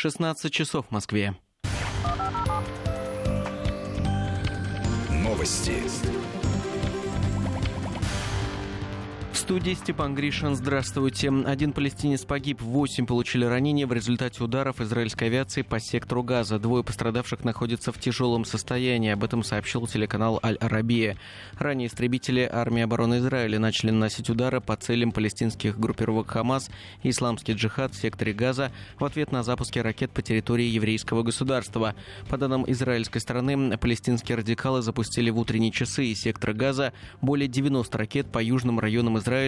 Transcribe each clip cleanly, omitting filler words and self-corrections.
16 часов в Москве. Новости. В студии Степан Гришин. Здравствуйте. Один палестинец погиб, 8 получили ранения в результате ударов израильской авиации по сектору Газа. Двое пострадавших находятся в тяжелом состоянии. Об этом сообщил телеканал Аль-Арабия. Ранее истребители армии обороны Израиля начали наносить удары по целям палестинских группировок Хамас и Исламский джихад в секторе Газа в ответ на запуски ракет по территории еврейского государства. По данным израильской стороны, палестинские радикалы запустили в утренние часы из сектора Газа более 90 ракет по южным районам Израиля,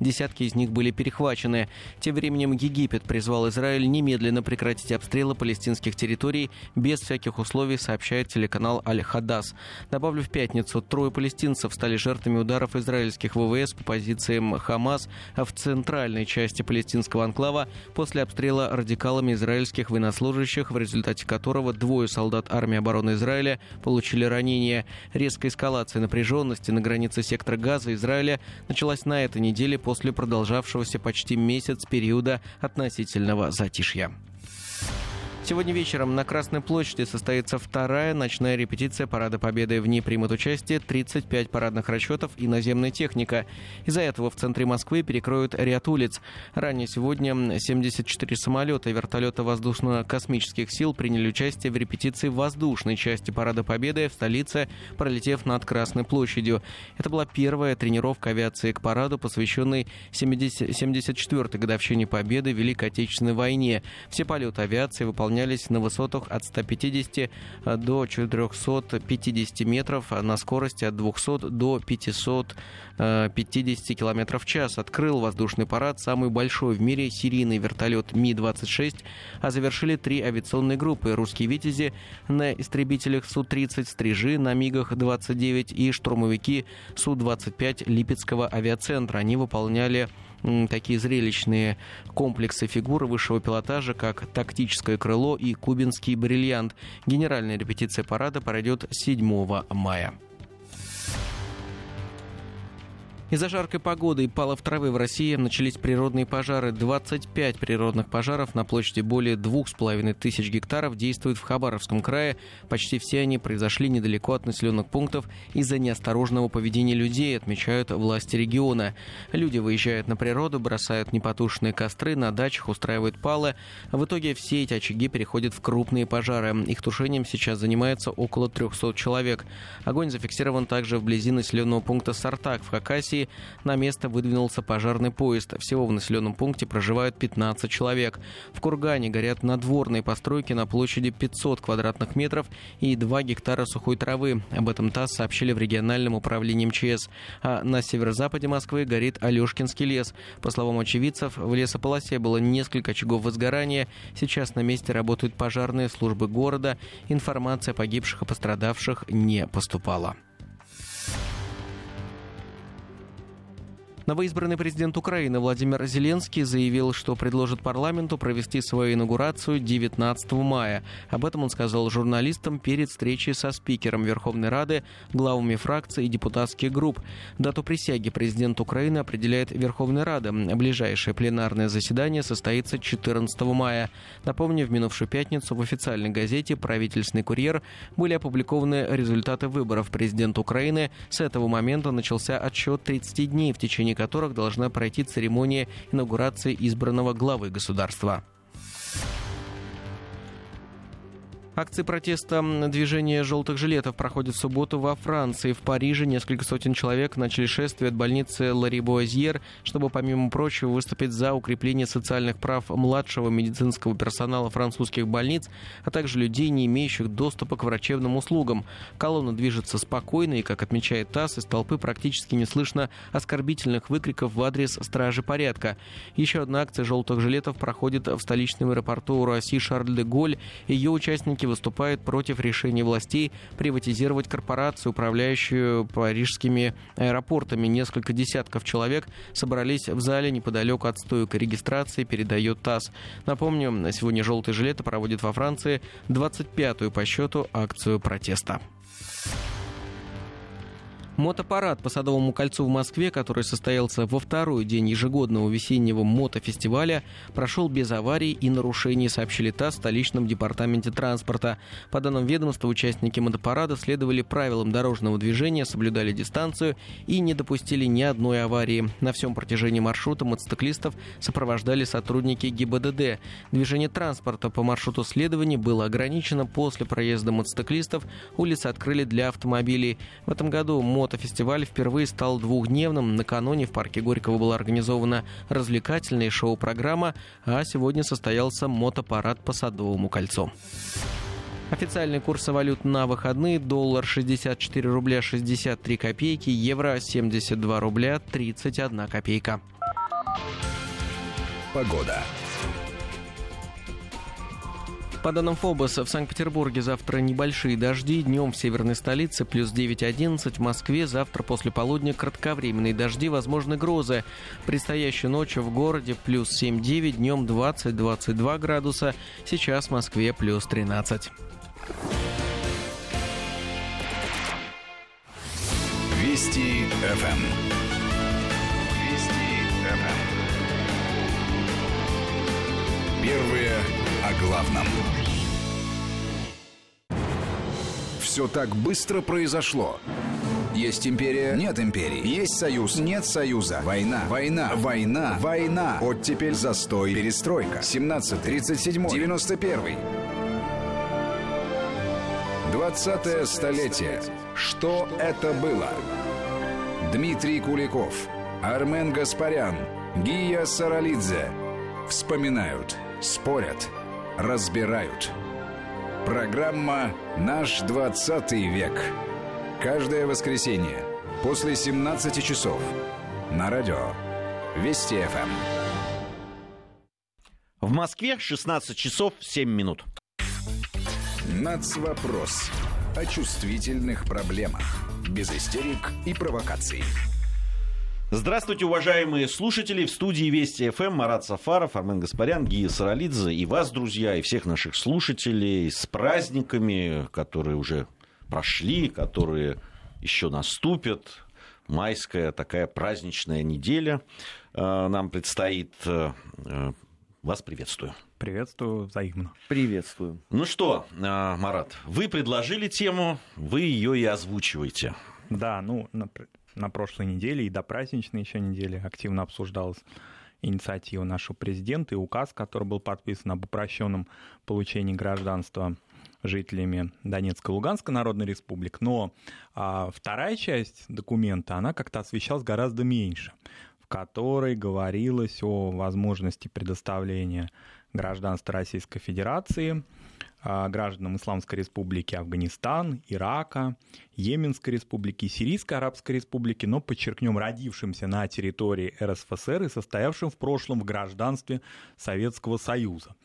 десятки из них были перехвачены. Тем временем Египет призвал Израиль немедленно прекратить обстрелы палестинских территорий без всяких условий, сообщает телеканал Аль-Хадас. Добавлю, в пятницу трое палестинцев стали жертвами ударов израильских ВВС по позициям Хамас в центральной части палестинского анклава после обстрела радикалами израильских военнослужащих, в результате которого двое солдат армии обороны Израиля получили ранения. Резкая эскалация напряженности на границе сектора Газа Израиля началась на этой неделе после продолжавшегося почти месяц периода относительного затишья. Сегодня вечером на Красной площади состоится вторая ночная репетиция Парада Победы. В ней примут участие 35 парадных расчетов и наземная техника. Из-за этого в центре Москвы перекроют ряд улиц. Ранее сегодня 74 самолета и вертолета Воздушно-космических сил приняли участие в репетиции воздушной части Парада Победы в столице, пролетев над Красной площадью. Это была первая тренировка авиации к параду, посвященной 74-й годовщине Победы в Великой Отечественной войне. Все полеты авиации выполняли на высотах от 150 до 450 метров, на скорости от 200 до 550 км в час. Открыл воздушный парад самый большой в мире серийный вертолет Ми-26, а завершили три авиационные группы: русские «Витязи» на истребителях Су-30, «Стрижи» на Мигах-29 и штурмовики Су-25 Липецкого авиацентра. Они выполняли такие зрелищные комплексы фигуры высшего пилотажа, как тактическое крыло и кубинский бриллиант. Генеральная репетиция парада пройдет 7 мая. Из-за жаркой погоды и палов травы в России начались природные пожары. 25 природных пожаров на площади более 2500 гектаров действуют в Хабаровском крае. Почти все они произошли недалеко от населенных пунктов из-за неосторожного поведения людей, отмечают власти региона. Люди выезжают на природу, бросают непотушенные костры, на дачах устраивают палы. В итоге все эти очаги переходят в крупные пожары. Их тушением сейчас занимается около 300 человек. Огонь зафиксирован также вблизи населенного пункта Сартак в Хакасии. На место выдвинулся пожарный поезд. Всего в населенном пункте проживают 15 человек. В Кургане горят надворные постройки на площади 500 квадратных метров и 2 гектара сухой травы. Об этом ТАСС сообщили в региональном управлении МЧС. А на северо-западе Москвы горит Алешкинский лес. По словам очевидцев, в лесополосе было несколько очагов возгорания. Сейчас на месте работают пожарные службы города. Информация о погибших и пострадавших не поступала. Новоизбранный президент Украины Владимир Зеленский заявил, что предложит парламенту провести свою инаугурацию 19 мая. Об этом он сказал журналистам перед встречей со спикером Верховной Рады, главами фракций и депутатских групп. Дату присяги президент Украины определяет Верховная Рада. Ближайшее пленарное заседание состоится 14 мая. Напомню, в минувшую пятницу в официальной газете «Правительственный курьер» были опубликованы результаты выборов президента Украины. С этого момента начался отсчет 30 дней, в течение которых должна пройти церемония инаугурации избранного главы государства. Акции протеста движения «желтых жилетов» проходят в субботу во Франции. В Париже несколько сотен человек начали шествие от больницы Лари-Буазьер, чтобы, помимо прочего, выступить за укрепление социальных прав младшего медицинского персонала французских больниц, а также людей, не имеющих доступа к врачебным услугам. Колонна движется спокойно, и, как отмечает ТАСС, из толпы практически не слышно оскорбительных выкриков в адрес стражи порядка. Еще одна акция «желтых жилетов» проходит в столичном аэропорту Руасси-Шарль-де-Голь. Ее участники выступают против решения властей приватизировать корпорацию, управляющую парижскими аэропортами. Несколько десятков человек собрались в зале неподалеку от стойки регистрации, передает ТАСС. Напомню, сегодня «желтые жилеты» проводят во Франции 25-ю по счету акцию протеста. Мотопарад по Садовому кольцу в Москве, который состоялся во второй день ежегодного весеннего мотофестиваля, прошел без аварий и нарушений, сообщили ТАСС в столичном департаменте транспорта. По данным ведомства, участники мотопарада следовали правилам дорожного движения, соблюдали дистанцию и не допустили ни одной аварии. На всем протяжении маршрута мотоциклистов сопровождали сотрудники ГИБДД. Движение транспорта по маршруту следования было ограничено. После проезда мотоциклистов улицы открыли для автомобилей. В этом году мотофестиваль впервые стал двухдневным. Накануне в парке Горького была организована развлекательная шоу-программа, а сегодня состоялся мотопарад по Садовому кольцу. Официальный курс валют на выходные: доллар 64 рубля 63 копейки, евро 72 рубля 31 копейка. Погода. По данным ФОБОС, в Санкт-Петербурге завтра небольшие дожди, днем в северной столице плюс 9-11, в Москве завтра после полудня кратковременные дожди, возможны грозы. Предстоящую ночь в городе плюс 7-9, днем 20-22 градуса, сейчас в Москве плюс 13. Вести ФМ. Первые о главном. Все так быстро произошло. Есть империя, нет империи. Есть союз, нет союза. Война, война, война, война. Оттепель, застой, перестройка. 17-й, 37-й, 91-й. 20-е столетие. Что это было? Дмитрий Куликов, Армен Гаспарян, Гия Саралидзе. Вспоминают, спорят, разбирают. Программа «Наш 20 век». Каждое воскресенье после 17 часов на радио Вести FM. В Москве 16 часов 7 минут. Нацвопрос. О чувствительных проблемах. Без истерик и провокаций. Здравствуйте, уважаемые слушатели. В студии Вести ФМ Марат Сафаров, Армен Гаспарян, Гия Саралидзе. И вас, друзья, и всех наших слушателей с праздниками, которые уже прошли, которые еще наступят. Майская такая праздничная неделя нам предстоит. Вас приветствую. Приветствую взаимно. Приветствую. Ну что, Марат, вы предложили тему, вы ее и озвучиваете. Да, ну... На прошлой неделе и до праздничной еще недели активно обсуждалась инициатива нашего президента и указ, который был подписан об упрощенном получении гражданства жителями Донецкой и Луганской народной республик. Но вторая часть документа, она как-то освещалась гораздо меньше, в которой говорилось о возможности предоставления гражданства Российской Федерации гражданам Исламской Республики Афганистан, Ирака, Йеменской Республики, Сирийской Арабской Республики, но, подчеркнем, родившимся на территории РСФСР и состоявшим в прошлом в гражданстве Советского Союза.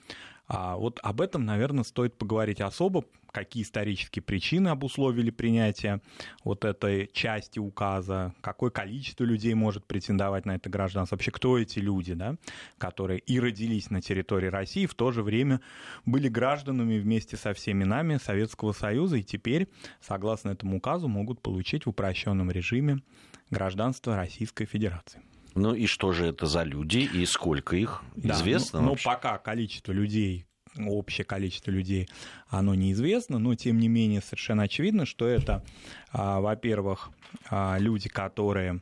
Вот об этом, наверное, стоит поговорить особо, какие исторические причины обусловили принятие вот этой части указа, какое количество людей может претендовать на это гражданство, вообще кто эти люди, да, которые и родились на территории России, в то же время были гражданами вместе со всеми нами Советского Союза и теперь, согласно этому указу, могут получить в упрощенном режиме гражданство Российской Федерации. Ну и что же это за люди и сколько их известно? Да, ну пока количество людей, общее количество людей, оно неизвестно, но тем не менее совершенно очевидно, что это, во-первых, люди, которые,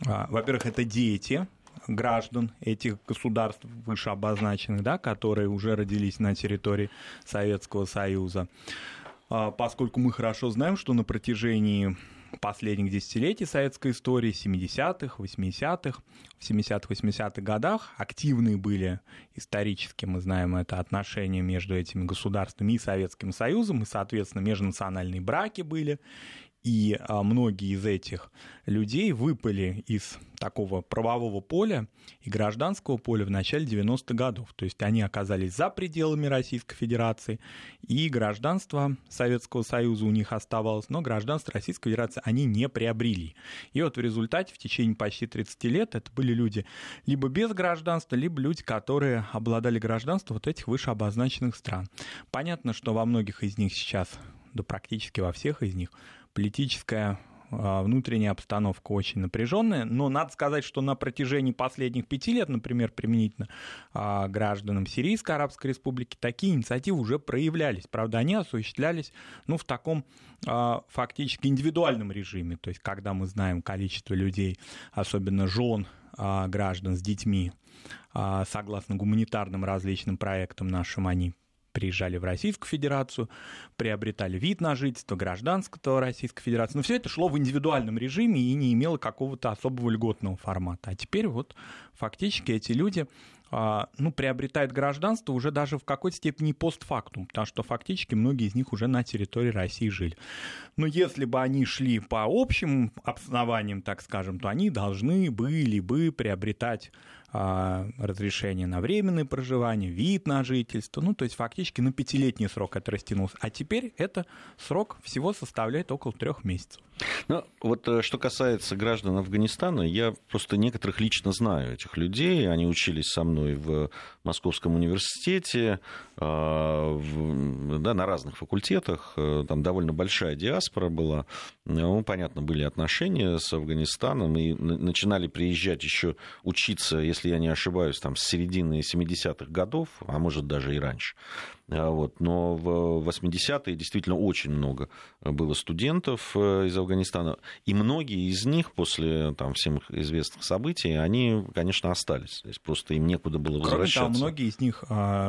во-первых, это дети граждан этих государств выше обозначенных, да, которые уже родились на территории Советского Союза, поскольку мы хорошо знаем, что на протяжении последних десятилетий советской истории, 70-х, 80-х, в 70-80-х годах активные были исторически, мы знаем это, отношения между этими государствами и Советским Союзом, и, соответственно, межнациональные браки были, и многие из этих людей выпали из такого правового поля и гражданского поля в начале 90-х годов. То есть они оказались за пределами Российской Федерации, и гражданство Советского Союза у них оставалось, но гражданство Российской Федерации они не приобрели. И вот в результате в течение почти 30 лет это были люди либо без гражданства, либо люди, которые обладали гражданством вот этих вышеобозначенных стран. Понятно, что во многих из них сейчас, да практически во всех из них, политическая внутренняя обстановка очень напряженная, но надо сказать, что на протяжении последних 5 лет, например, применительно гражданам Сирийской Арабской Республики, такие инициативы уже проявлялись, правда, они осуществлялись, ну, в таком фактически индивидуальном режиме, то есть когда мы знаем количество людей, особенно жен граждан с детьми, согласно гуманитарным различным проектам нашим, они приезжали в Российскую Федерацию, приобретали вид на жительство гражданского Российской Федерации. Но все это шло в индивидуальном режиме и не имело какого-то особого льготного формата. А теперь вот фактически эти люди, ну, приобретают гражданство уже даже в какой-то степени постфактум, потому что фактически многие из них уже на территории России жили. Но если бы они шли по общим основаниям, так скажем, то они должны были бы приобретать разрешение на временное проживание, вид на жительство, ну, то есть фактически на 5-летний срок это растянулось. А теперь этот срок всего составляет около 3 месяцев. Ну, вот что касается граждан Афганистана, я просто некоторых лично знаю, этих людей, они учились со мной в Московском университете, да, на разных факультетах, там довольно большая диаспора была, ну, понятно, были отношения с Афганистаном, и начинали приезжать еще учиться, если я не ошибаюсь, там, с середины 70-х годов, а может, даже и раньше. Вот. Но в 80-е действительно очень много было студентов из Афганистана, и многие из них после там, всем известных событий, они, конечно, остались, просто им некуда было возвращаться. Кроме того, многие из них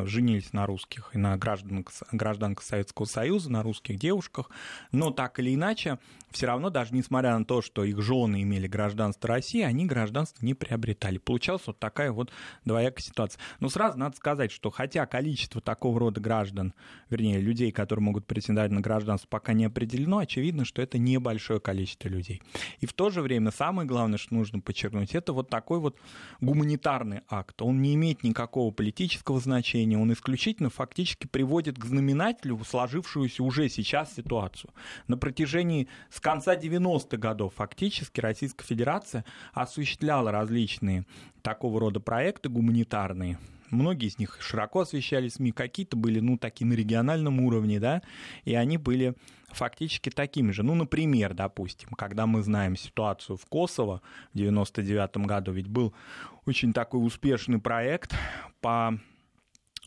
женились на русских и на гражданках Советского Союза, на русских девушках, но так или иначе, все равно, даже несмотря на то, что их жены имели гражданство России, они гражданство не приобретали. Получалась вот такая вот двоякая ситуация. Но сразу надо сказать, что хотя количество такого рода граждан, вернее, людей, которые могут претендовать на гражданство, пока не определено, очевидно, что это небольшое количество людей. И в то же время самое главное, что нужно подчеркнуть, это вот такой вот гуманитарный акт. Он не имеет никакого политического значения, он исключительно фактически приводит к знаменателю сложившуюся уже сейчас ситуацию. На протяжении с конца 90-х годов фактически Российская Федерация осуществляла различные такого рода проекты гуманитарные. Многие из них широко освещались в СМИ, какие-то были, ну, такие на региональном уровне, да, и они были фактически такими же. Ну, например, допустим, когда мы знаем ситуацию в Косово в 99-м году, ведь был очень такой успешный проект по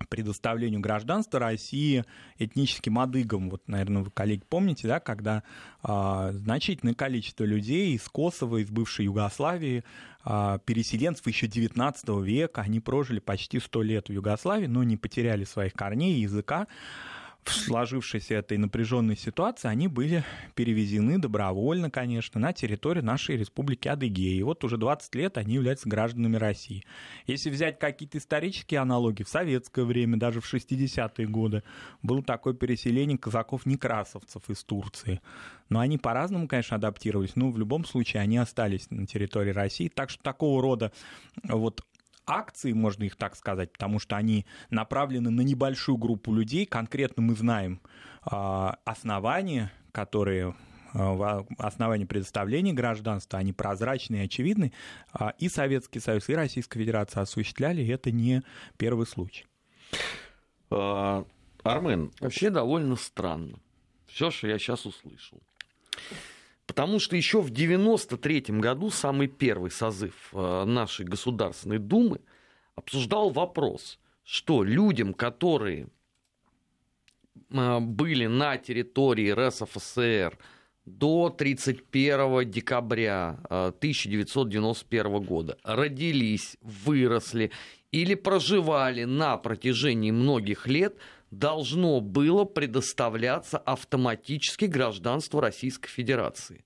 предоставлению гражданства России этническим адыгам. Вот, наверное, вы, коллеги, помните, да, когда значительное количество людей из Косово, из бывшей Югославии, переселенцев еще 19 века, они прожили почти 100 лет в Югославии, но не потеряли своих корней и языка. В сложившейся этой напряженной ситуации они были перевезены добровольно, конечно, на территорию нашей республики Адыгея. И вот уже 20 лет они являются гражданами России. Если взять какие-то исторические аналоги, в советское время, даже в 60-е годы, было такое переселение казаков-некрасовцев из Турции. Но они по-разному, конечно, адаптировались, но в любом случае они остались на территории России. Так что такого рода вот акции, можно их так сказать, потому что они направлены на небольшую группу людей. Конкретно мы знаем основания предоставления гражданства, они прозрачные и очевидны. И Советский Союз, и Российская Федерация осуществляли, и это не первый случай. Армен, вообще довольно странно все, что я сейчас услышал. Потому что еще в 93-м году самый первый созыв нашей Государственной Думы обсуждал вопрос, что людям, которые были на территории РСФСР до 31 декабря 1991 года, родились, выросли или проживали на протяжении многих лет, должно было предоставляться автоматически гражданство Российской Федерации.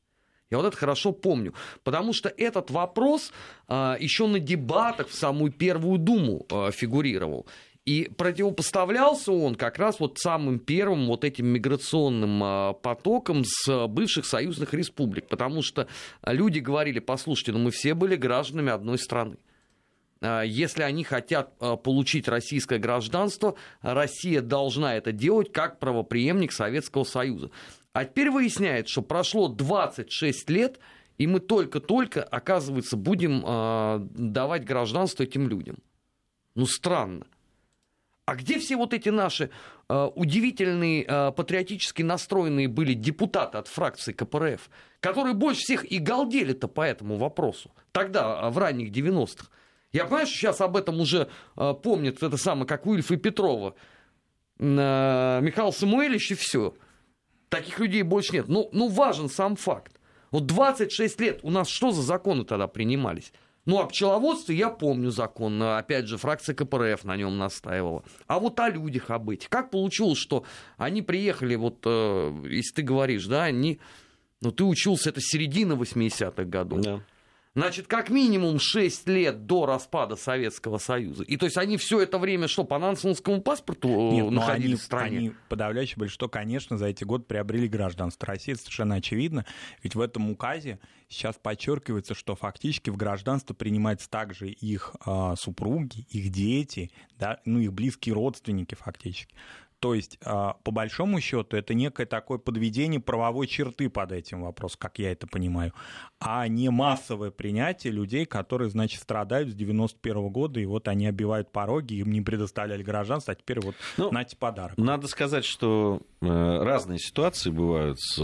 Я вот это хорошо помню, потому что этот вопрос еще на дебатах в самую Первую Думу фигурировал. И противопоставлялся он как раз вот самым первым вот этим миграционным потоком с бывших союзных республик, потому что люди говорили: послушайте, ну мы все были гражданами одной страны. Если они хотят получить российское гражданство, Россия должна это делать как правопреемник Советского Союза. А теперь выясняется, что прошло 26 лет, и мы только-только, оказывается, будем давать гражданство этим людям. Ну, странно. А где все вот эти наши удивительные, патриотически настроенные были депутаты от фракции КПРФ, которые больше всех и галдели-то по этому вопросу тогда, в ранних 90-х? Я понимаю, что сейчас об этом уже помнят, это самое, как Уильф и Петрова, Михаил Самуэльевич и все. Таких людей больше нет. Но важен сам факт. Вот 26 лет у нас что за законы тогда принимались? Ну, о пчеловодстве я помню закон. Опять же, фракция КПРФ на нем настаивала. А вот о людях, об этих. Как получилось, что они приехали, вот, если ты говоришь, да, они... Ну, ты учился, это середина 80-х годов. Да. Значит, как минимум 6 лет до распада Советского Союза. И то есть они все это время что, по нансенскому паспорту находились в стране? Они, подавляющее большинство, конечно, за эти годы приобрели гражданство России. Это совершенно очевидно. Ведь в этом указе сейчас подчеркивается, что фактически в гражданство принимаются также их супруги, их дети, да, ну, их близкие родственники фактически. То есть, по большому счету, это некое такое подведение правовой черты под этим вопросом, как я это понимаю, а не массовое принятие людей, которые, значит, страдают с 91 года, и вот они оббивают пороги, им не предоставляли гражданство, а теперь вот, ну, нате подарок. Надо сказать, что разные ситуации бывают с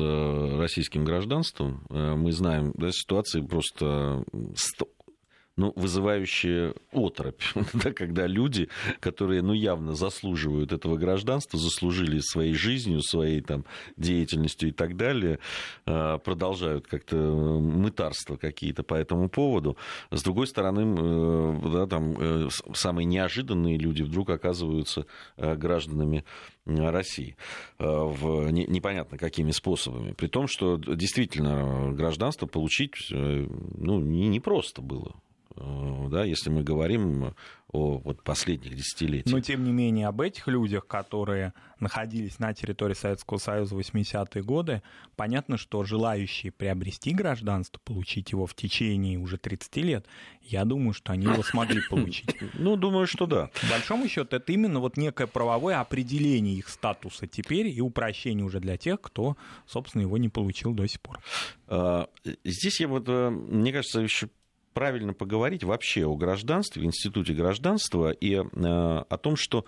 российским гражданством. Мы знаем, да, ситуации просто... Ну, вызывающие оторопь, да, когда люди, которые, ну, явно заслуживают этого гражданства, заслужили своей жизнью, своей там деятельностью и так далее, продолжают как-то мытарства какие-то по этому поводу. С другой стороны, да, там самые неожиданные люди вдруг оказываются гражданами России в непонятно какими способами. При том, что действительно гражданство получить, ну, непросто было. Да, если мы говорим о вот последних десятилетиях. Но, тем не менее, об этих людях, которые находились на территории Советского Союза в 80-е годы, понятно, что желающие приобрести гражданство, получить его в течение уже 30 лет, я думаю, что они его смогли получить. Ну, думаю, что да. По большому счету, это именно вот некое правовое определение их статуса теперь и упрощение уже для тех, кто, собственно, его не получил до сих пор. Здесь я вот, мне кажется, еще правильно поговорить вообще о гражданстве, в институте гражданства и о том, что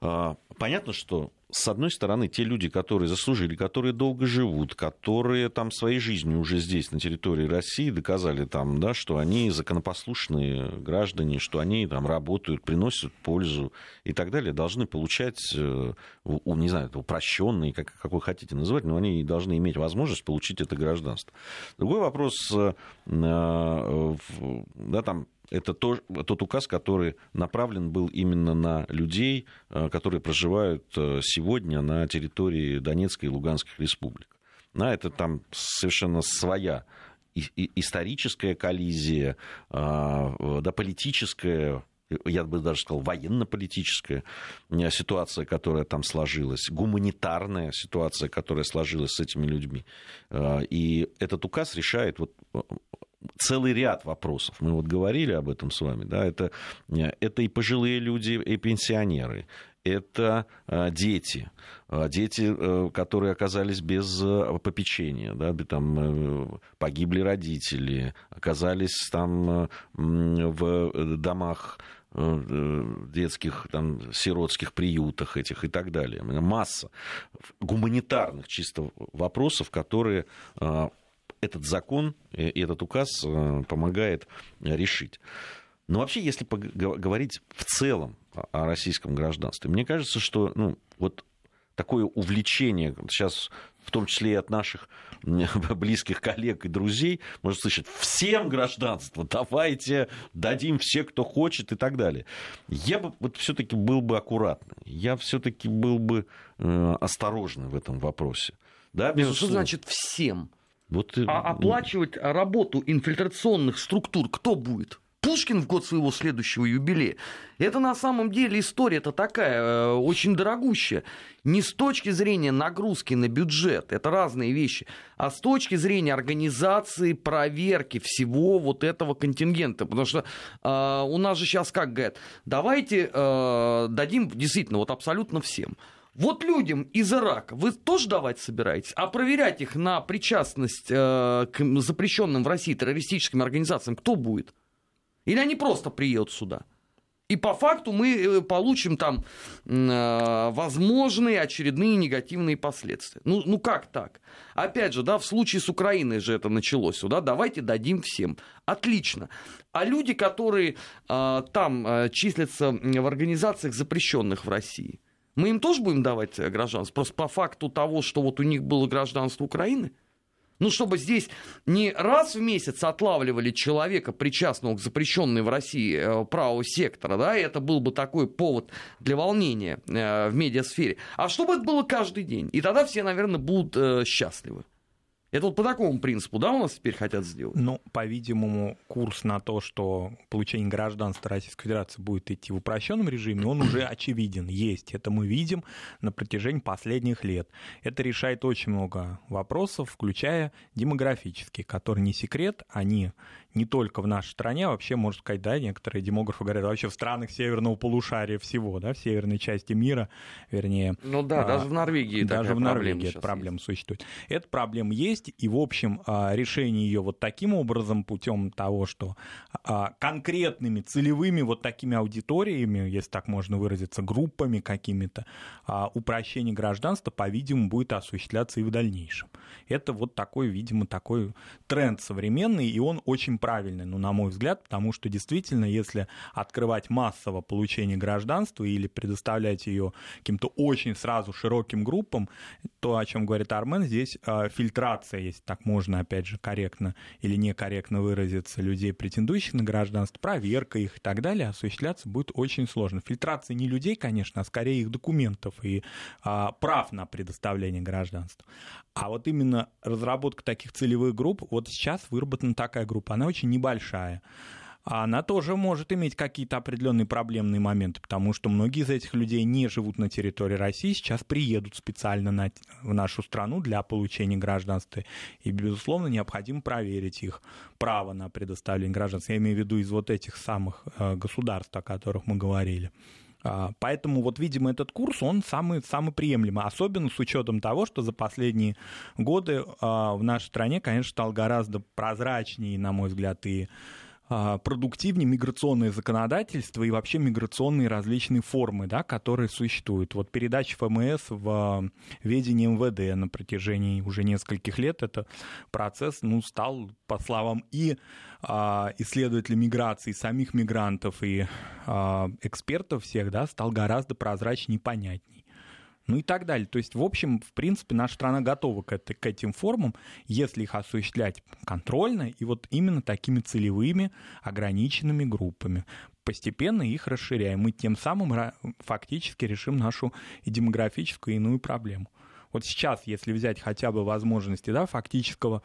понятно, что с одной стороны, те люди, которые заслужили, которые долго живут, которые там своей жизнью уже здесь, на территории России, доказали там, да, что они законопослушные граждане, что они там работают, приносят пользу и так далее, должны получать, не знаю, упрощенные, как вы хотите называть, но они должны иметь возможность получить это гражданство. Другой вопрос, да, там, это тот указ, который направлен был именно на людей, которые проживают сегодня на территории Донецкой и Луганских республик. Это там совершенно своя историческая коллизия, да, политическая, я бы даже сказал, военно-политическая ситуация, которая там сложилась, гуманитарная ситуация, которая сложилась с этими людьми. И этот указ решает... Вот целый ряд вопросов. Мы вот говорили об этом с вами. Да? Это и пожилые люди, и пенсионеры. Это дети. Дети, которые оказались без попечения. Да? Там погибли родители. Оказались там в домах детских, там, сиротских приютах этих и так далее. Масса гуманитарных чисто вопросов, которые... Этот закон и этот указ помогает решить. Но вообще, если говорить в целом о российском гражданстве, мне кажется, что вот такое увлечение сейчас, в том числе и от наших близких коллег и друзей, можно слышать: всем гражданство, давайте дадим все, кто хочет, и так далее. Я бы вот все-таки был бы аккуратным, я все-таки был бы осторожным в этом вопросе. Да, что значит всем? Вот... А оплачивать работу инфильтрационных структур кто будет? Пушкин в год своего следующего юбилея. Это на самом деле история-то такая, очень дорогущая. Не с точки зрения нагрузки на бюджет, это разные вещи, а с точки зрения организации, проверки всего вот этого контингента. Потому что у нас же сейчас как говорят, давайте дадим действительно вот абсолютно всем. Вот людям из Ирака вы тоже давать собираетесь? А проверять их на причастность к запрещенным в России террористическим организациям кто будет? Или они просто приедут сюда? И по факту мы получим там возможные очередные негативные последствия. Ну как так? Опять же, да, в случае с Украиной же это началось. Да, давайте дадим всем. Отлично. А люди, которые там числятся в организациях, запрещенных в России, мы им тоже будем давать гражданство? Просто по факту того, что вот у них было гражданство Украины? Ну, чтобы здесь не раз в месяц отлавливали человека, причастного к запрещенной в России правого сектора, да, и это был бы такой повод для волнения в медиасфере, а чтобы это было каждый день. И тогда все, наверное, будут счастливы. Это вот по такому принципу, да, у нас теперь хотят сделать? Ну, по-видимому, курс на то, что получение гражданства Российской Федерации будет идти в упрощенном режиме, он уже очевиден, есть. Это мы видим на протяжении последних лет. Это решает очень много вопросов, включая демографические, которые не секрет, они не только в нашей стране, а вообще, можно сказать, да, некоторые демографы говорят, вообще в странах северного полушария всего, да, в северной части мира, вернее. Ну да, даже в Норвегии даже в Норвегии эта проблема существует. Эта проблема есть. И, в общем, решение ее вот таким образом, путем того, что конкретными, целевыми вот такими аудиториями, если так можно выразиться, группами какими-то, упрощение гражданства, по-видимому, будет осуществляться и в дальнейшем. Это вот такой, видимо, такой тренд современный, и он очень правильный, ну, на мой взгляд, потому что действительно, если открывать массово получение гражданства или предоставлять ее каким-то очень сразу широким группам, то, о чем говорит Армен, здесь фильтрация, если так можно, опять же, корректно или некорректно выразиться, людей, претендующих на гражданство, проверка их и так далее, осуществляться будет очень сложно. Фильтрация не людей, конечно, а скорее их документов и прав на предоставление гражданства. А вот именно разработка таких целевых групп, вот сейчас выработана такая группа, она очень небольшая. Она тоже может иметь какие-то определенные проблемные моменты, потому что многие из этих людей не живут на территории России, сейчас приедут специально в нашу страну для получения гражданства, и, безусловно, необходимо проверить их право на предоставление гражданства. Я имею в виду из вот этих самых государств, о которых мы говорили. Поэтому, вот, видимо, этот курс, он самый приемлемый, особенно с учетом того, что за последние годы в нашей стране, конечно, стал гораздо прозрачнее, на мой взгляд, и продуктивнее миграционное законодательство и вообще миграционные различные формы, да, которые существуют. Вот передача ФМС в ведение МВД на протяжении уже нескольких лет, это процесс, ну, стал, по словам и исследователей миграции, самих мигрантов и экспертов всех, да, стал гораздо прозрачнее и понятнее. Ну и так далее. То есть, в общем, в принципе, наша страна готова к этим формам, если их осуществлять контрольно и вот именно такими целевыми, ограниченными группами. Постепенно их расширяем, и тем самым фактически решим нашу и демографическую, и иную проблему. Вот сейчас, если взять хотя бы возможности, да, фактического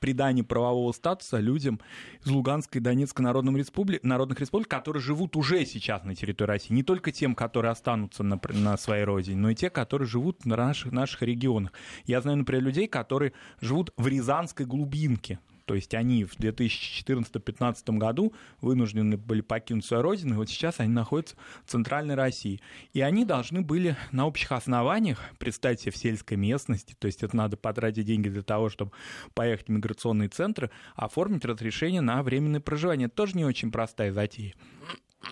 придания правового статуса людям из Луганской и Донецкой народных республик, которые живут уже сейчас на территории России, не только тем, которые останутся на своей родине, но и те, которые живут в наших регионах. Я знаю, например, людей, которые живут в Рязанской глубинке. То есть они в 2014-2015 году вынуждены были покинуть свою родину, и вот сейчас они находятся в Центральной России. И они должны были на общих основаниях, представьте, в сельской местности, то есть это надо потратить деньги для того, чтобы поехать в миграционные центры, оформить разрешение на временное проживание. Это тоже не очень простая затея.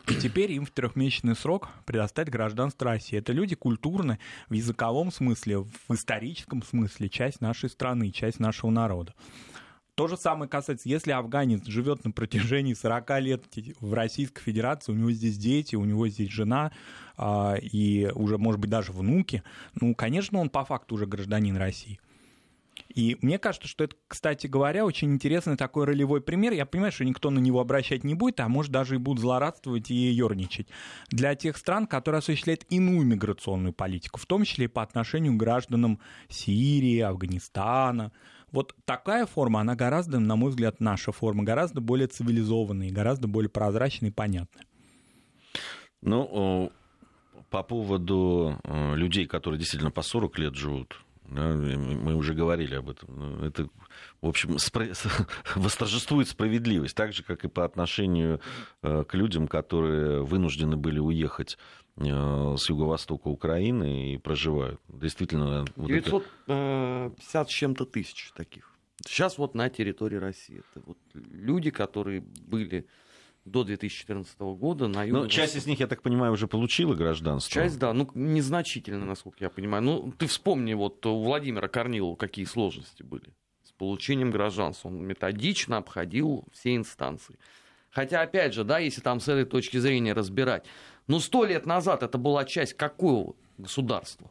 И теперь им в трехмесячный срок предоставить гражданство России. Это люди культурно, в языковом смысле, в историческом смысле, часть нашей страны, часть нашего народа. То же самое касается, если афганец живет на протяжении 40 лет в Российской Федерации, у него здесь дети, у него здесь жена и уже, может быть, даже внуки, ну, конечно, он по факту уже гражданин России. И мне кажется, что это, кстати говоря, очень интересный такой ролевой пример. Я понимаю, что никто на него обращать не будет, а может, даже и будут злорадствовать и ерничать. Для тех стран, которые осуществляют иную миграционную политику, в том числе и по отношению к гражданам Сирии, Афганистана. Вот такая форма, она гораздо, на мой взгляд, наша форма, гораздо более цивилизованная, гораздо более прозрачная и понятная. Ну, по поводу людей, которые действительно по 40 лет живут, да, мы уже говорили об этом. Это, в общем, восторжествует справедливость, так же, как и по отношению к людям, которые вынуждены были уехать с юго-востока Украины и проживают. Действительно... 950 с чем-то тысяч таких. Сейчас вот на территории России. Это вот люди, которые были до 2014 года на юге. Но часть из них, я так понимаю, уже получила гражданство. Часть, да, ну незначительно, насколько я понимаю. Ну, ты вспомни, вот у Владимира Корнилова какие сложности были с получением гражданства. Он методично обходил все инстанции. Хотя, опять же, да, если там с этой точки зрения разбирать, ну, 100 лет назад это была часть какого государства?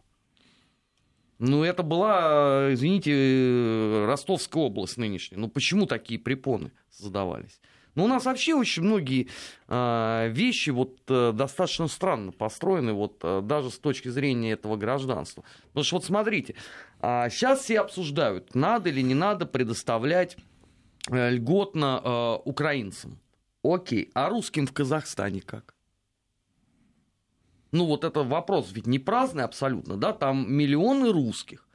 Ну, это была, извините, Ростовская область нынешняя. Ну, почему такие препоны создавались? Ну, у нас вообще очень многие вещи вот, достаточно странно построены, вот, даже с точки зрения этого гражданства. Потому что, вот смотрите, сейчас все обсуждают, надо или не надо предоставлять льготно украинцам. Окей, а русским в Казахстане как? Ну, вот это вопрос ведь не праздный абсолютно, да, там миллионы русских.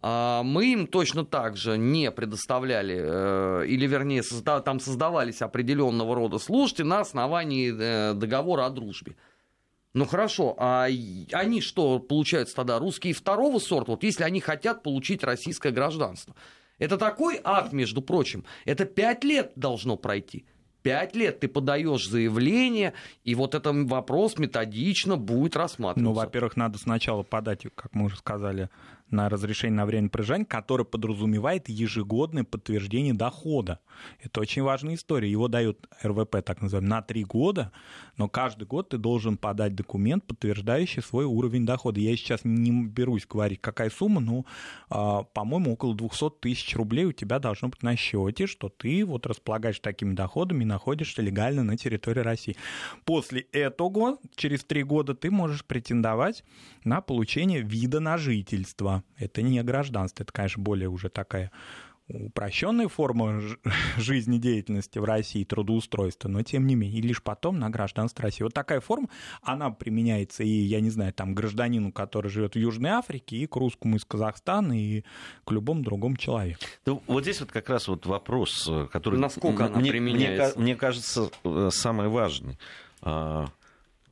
А мы им точно так же не предоставляли, или, вернее, там создавались определенного рода службы на основании договора о дружбе. Ну, хорошо, а они что, получаются тогда русские второго сорта, вот если они хотят получить российское гражданство? Это такой акт, между прочим, это 5 лет должно пройти. 5 лет ты подаешь заявление, и вот этот вопрос методично будет рассматриваться. Ну, во-первых, надо сначала подать, как мы уже сказали, на разрешение на время проживания, которое подразумевает ежегодное подтверждение дохода. Это очень важная история. Его дают РВП, так называемый, на 3 года, но каждый год ты должен подать документ, подтверждающий свой уровень дохода. Я сейчас не берусь говорить, какая сумма, но, по-моему, около 200 тысяч рублей у тебя должно быть на счете, что ты вот располагаешь такими доходами и находишься легально на территории России. После этого, через 3 года, ты можешь претендовать на получение вида на жительство. Это не гражданство, это, конечно, более уже такая упрощенная форма жизнедеятельности в России, трудоустройства, но тем не менее, и лишь потом на гражданство России. Вот такая форма, она применяется и, я не знаю, там, гражданину, который живет в Южной Африке, и к русскому из Казахстана, и к любому другому человеку. Ну, вот здесь вот как раз вот вопрос, который... Насколько она применяется? Мне кажется, самый важный.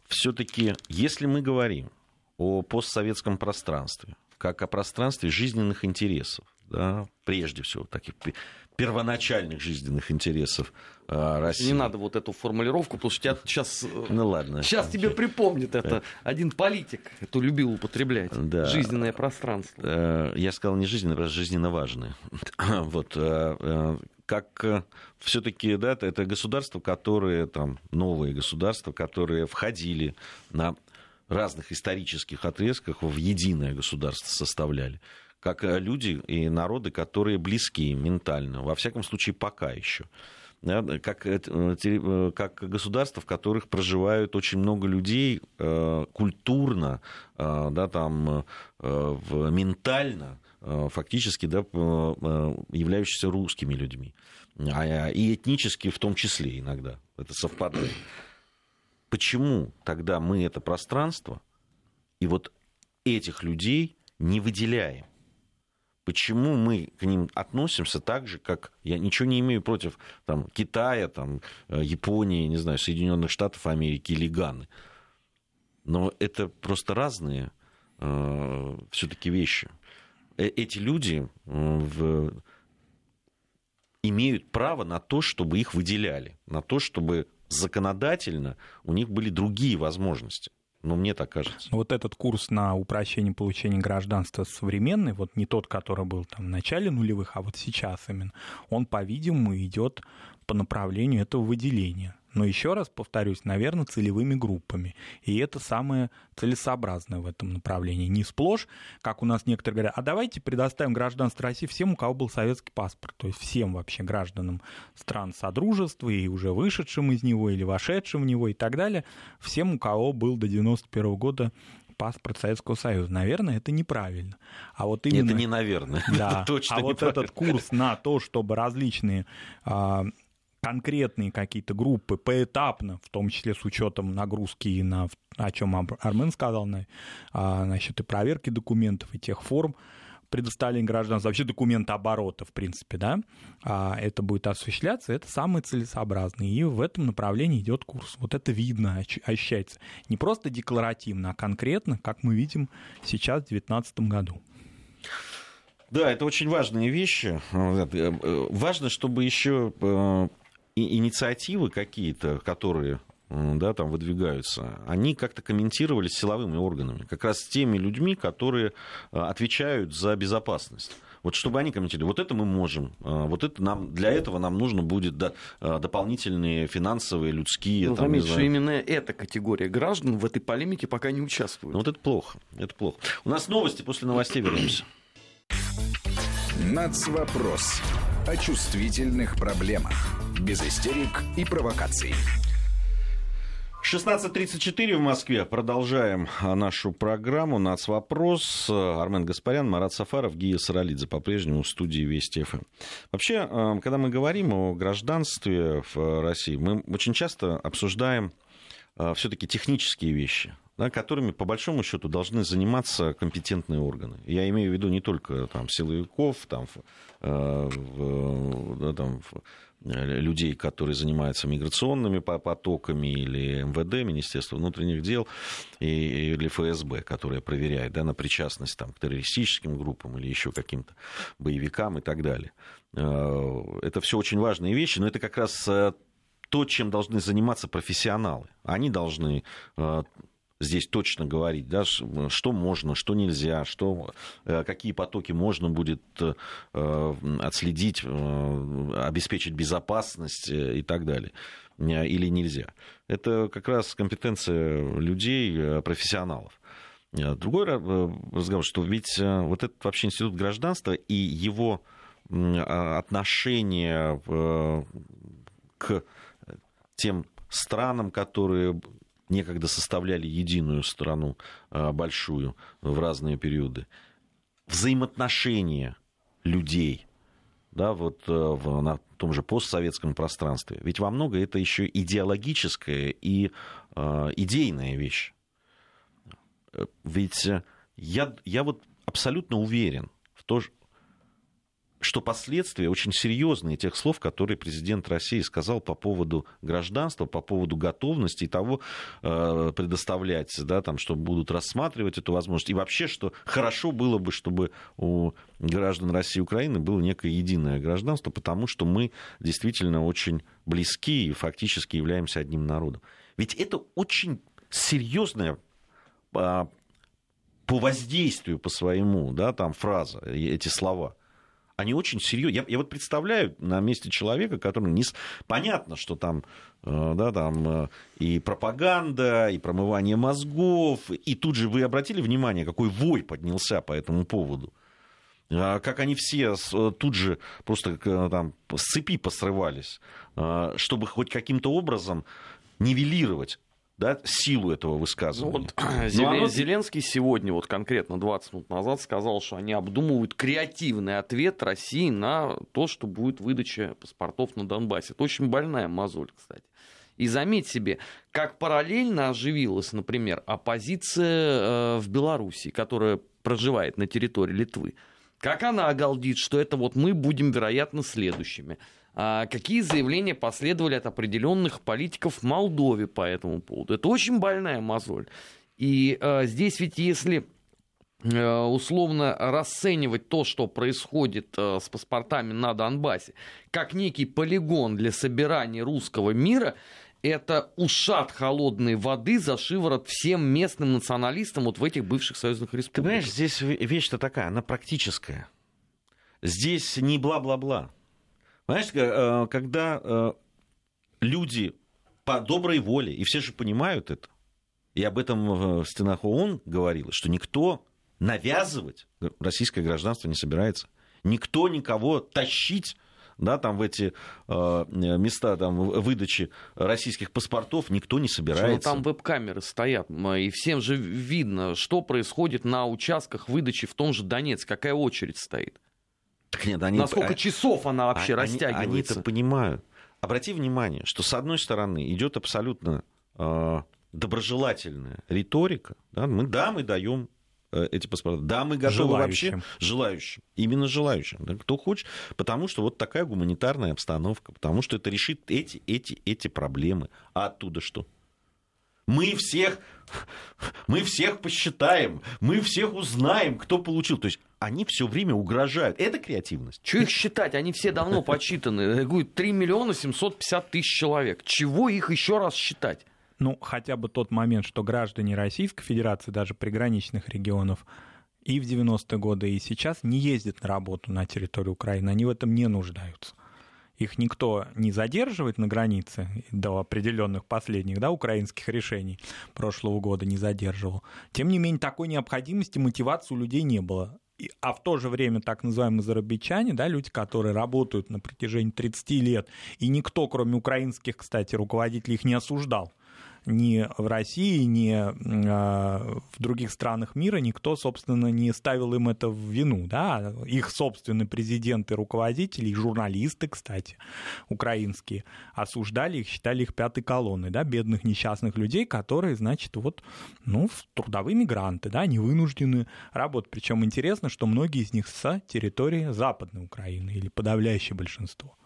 Все-таки, если мы говорим о постсоветском пространстве, как о пространстве жизненных интересов, да, прежде всего, таких первоначальных жизненных интересов России. Не надо вот эту формулировку, потому что тебя сейчас, ну, ладно, сейчас тебе припомнит это. Один политик это любил употреблять. Да. Жизненное пространство. Я сказал не жизненное, а жизненно важное. Вот, как все-таки, да, это государства, которые, там, новые государства, которые входили на... разных исторических отрезках в единое государство составляли, как люди и народы, которые близки ментально, во всяком случае, пока еще, да, как государства, в которых проживают очень много людей культурно, да, там, ментально, фактически, да, являющихся русскими людьми, и этнически в том числе иногда, это совпадает. Почему тогда мы это пространство и вот этих людей не выделяем? Почему мы к ним относимся так же, как... Я ничего не имею против там, Китая, там, Японии, не знаю, Соединенных Штатов Америки или Ганы. Но это просто разные все-таки вещи. Эти люди имеют право на то, чтобы их выделяли, на то, чтобы... законодательно у них были другие возможности. Но мне так кажется. Вот этот курс на упрощение получения гражданства современный, вот не тот, который был там в начале нулевых, а вот сейчас именно, он, по-видимому, идет по направлению этого выделения. Но еще раз повторюсь, наверное, целевыми группами. И это самое целесообразное в этом направлении. Не сплошь, как у нас некоторые говорят, а давайте предоставим гражданство России всем, у кого был советский паспорт. То есть всем вообще гражданам стран Содружества и уже вышедшим из него или вошедшим в него и так далее. Всем, у кого был до 91 года паспорт Советского Союза. Наверное, это неправильно. А вот именно... Это не наверное. Да. А вот этот курс на то, чтобы различные... конкретные какие-то группы поэтапно, в том числе с учетом нагрузки и на, о чем Армен сказал, насчет и проверки документов, и тех форм предоставления гражданства, вообще документооборота, в принципе, да, это будет осуществляться, это самое целесообразное, и в этом направлении идет курс. Вот это видно, ощущается. Не просто декларативно, а конкретно, как мы видим сейчас в 2019 году. Да, это очень важные вещи. Важно, чтобы еще... инициативы какие-то, которые там выдвигаются, они как-то комментировались силовыми органами, как раз теми людьми, которые отвечают за безопасность. Вот чтобы они комментировали, вот это мы можем, вот это нам, для этого нам нужно будет дополнительные финансовые, людские... Ну, заметь, что именно эта категория граждан в этой полемике пока не участвует. Вот это плохо, это плохо. У нас новости, после новостей вернемся. Нацвопрос. О чувствительных проблемах. Без истерик и провокаций. 16:34 в Москве. Продолжаем нашу программу «Нацвопрос». Армен Гаспарян, Марат Сафаров, Гия Саралидзе по-прежнему в студии Вести FM. Вообще, когда мы говорим о гражданстве в России, мы очень часто обсуждаем все-таки технические вещи, которыми, по большому счету, должны заниматься компетентные органы. Я имею в виду не только силовиков, людей, которые занимаются миграционными потоками, или МВД, Министерство внутренних дел, или ФСБ, которое проверяет на причастность к террористическим группам или еще каким-то боевикам и так далее. Это все очень важные вещи, но это как раз то, чем должны заниматься профессионалы. Они должны здесь точно говорить, что можно, что нельзя, какие потоки можно будет отследить, обеспечить безопасность и так далее, или нельзя. Это как раз компетенция людей, профессионалов. Другой разговор, что ведь вот этот вообще институт гражданства и его отношение к тем странам, которые некогда составляли единую страну большую в разные периоды. Взаимоотношения людей на том же постсоветском пространстве. Ведь во многом это еще идеологическая и идейная вещь. Ведь я вот абсолютно уверен в том, что последствия очень серьезные тех слов, которые президент России сказал по поводу гражданства, по поводу готовности и того предоставлять, что будут рассматривать эту возможность. И вообще, что хорошо было бы, чтобы у граждан России и Украины было некое единое гражданство, потому что мы действительно очень близки и фактически являемся одним народом. Ведь это очень серьезное по воздействию по своему фраза, эти слова. Они очень серьезные. Я вот представляю на месте человека, которому понятно, что там и пропаганда, и промывание мозгов, и тут же вы обратили внимание, какой вой поднялся по этому поводу. Как они все тут же просто с цепи посрывались, чтобы хоть каким-то образом нивелировать силу этого высказывания. Зеленский сегодня, конкретно 20 минут назад, сказал, что они обдумывают креативный ответ России на то, что будет выдача паспортов на Донбассе. Это очень больная мозоль, кстати. И заметь себе, как параллельно оживилась, например, оппозиция в Беларуси, которая проживает на территории Литвы. Как она оголдит, что это мы будем, вероятно, следующими. Какие заявления последовали от определенных политиков в Молдове по этому поводу. Это очень больная мозоль. И здесь ведь если условно расценивать то, что происходит с паспортами на Донбассе, как некий полигон для собирания русского мира, это ушат холодной воды за шиворот всем местным националистам в этих бывших союзных республиках. Ты понимаешь, здесь вещь-то такая, она практическая. Здесь не бла-бла-бла. Понимаешь, когда люди по доброй воле, и все же понимают это, и об этом в стенах ООН говорилось, что никто навязывать российское гражданство не собирается, никто никого тащить в эти места выдачи российских паспортов никто не собирается. Там веб-камеры стоят, и всем же видно, что происходит на участках выдачи в том же Донецке, какая очередь стоит. Так нет, на сколько часов она вообще растягивается? Они это понимают. Обрати внимание, что с одной стороны идет абсолютно доброжелательная риторика. Мы даем эти паспорта. Да, мы готовы вообще желающим. Именно желающим. Да, кто хочет. Потому что вот такая гуманитарная обстановка. Потому что это решит эти проблемы. А оттуда что? Мы всех посчитаем, мы всех узнаем, кто получил. То есть они все время угрожают. Это креативность. Чего их считать? Они все давно подсчитаны. 3 миллиона 750 тысяч человек. Чего их еще раз считать? Ну, хотя бы тот момент, что граждане Российской Федерации, даже приграничных регионов, и в 90-е годы, и сейчас не ездят на работу на территорию Украины. Они в этом не нуждаются. Их никто не задерживает на границе до определенных последних, да, украинских решений прошлого года не задерживал. Тем не менее, такой необходимости, мотивации у людей не было. А в то же время так называемые зарубичане, да, люди, которые работают на протяжении 30 лет, и никто, кроме украинских, кстати, руководителей, их не осуждал. Ни в России, ни в других странах мира никто, собственно, не ставил им это в вину. Да? Их собственные президенты, руководители, и журналисты, кстати, украинские, осуждали их, считали их пятой колонной, да? Бедных несчастных людей, которые, значит, вот, ну, трудовые мигранты, да? Они вынуждены работать. Причем интересно, что многие из них с территории Западной Украины, или подавляющее большинство.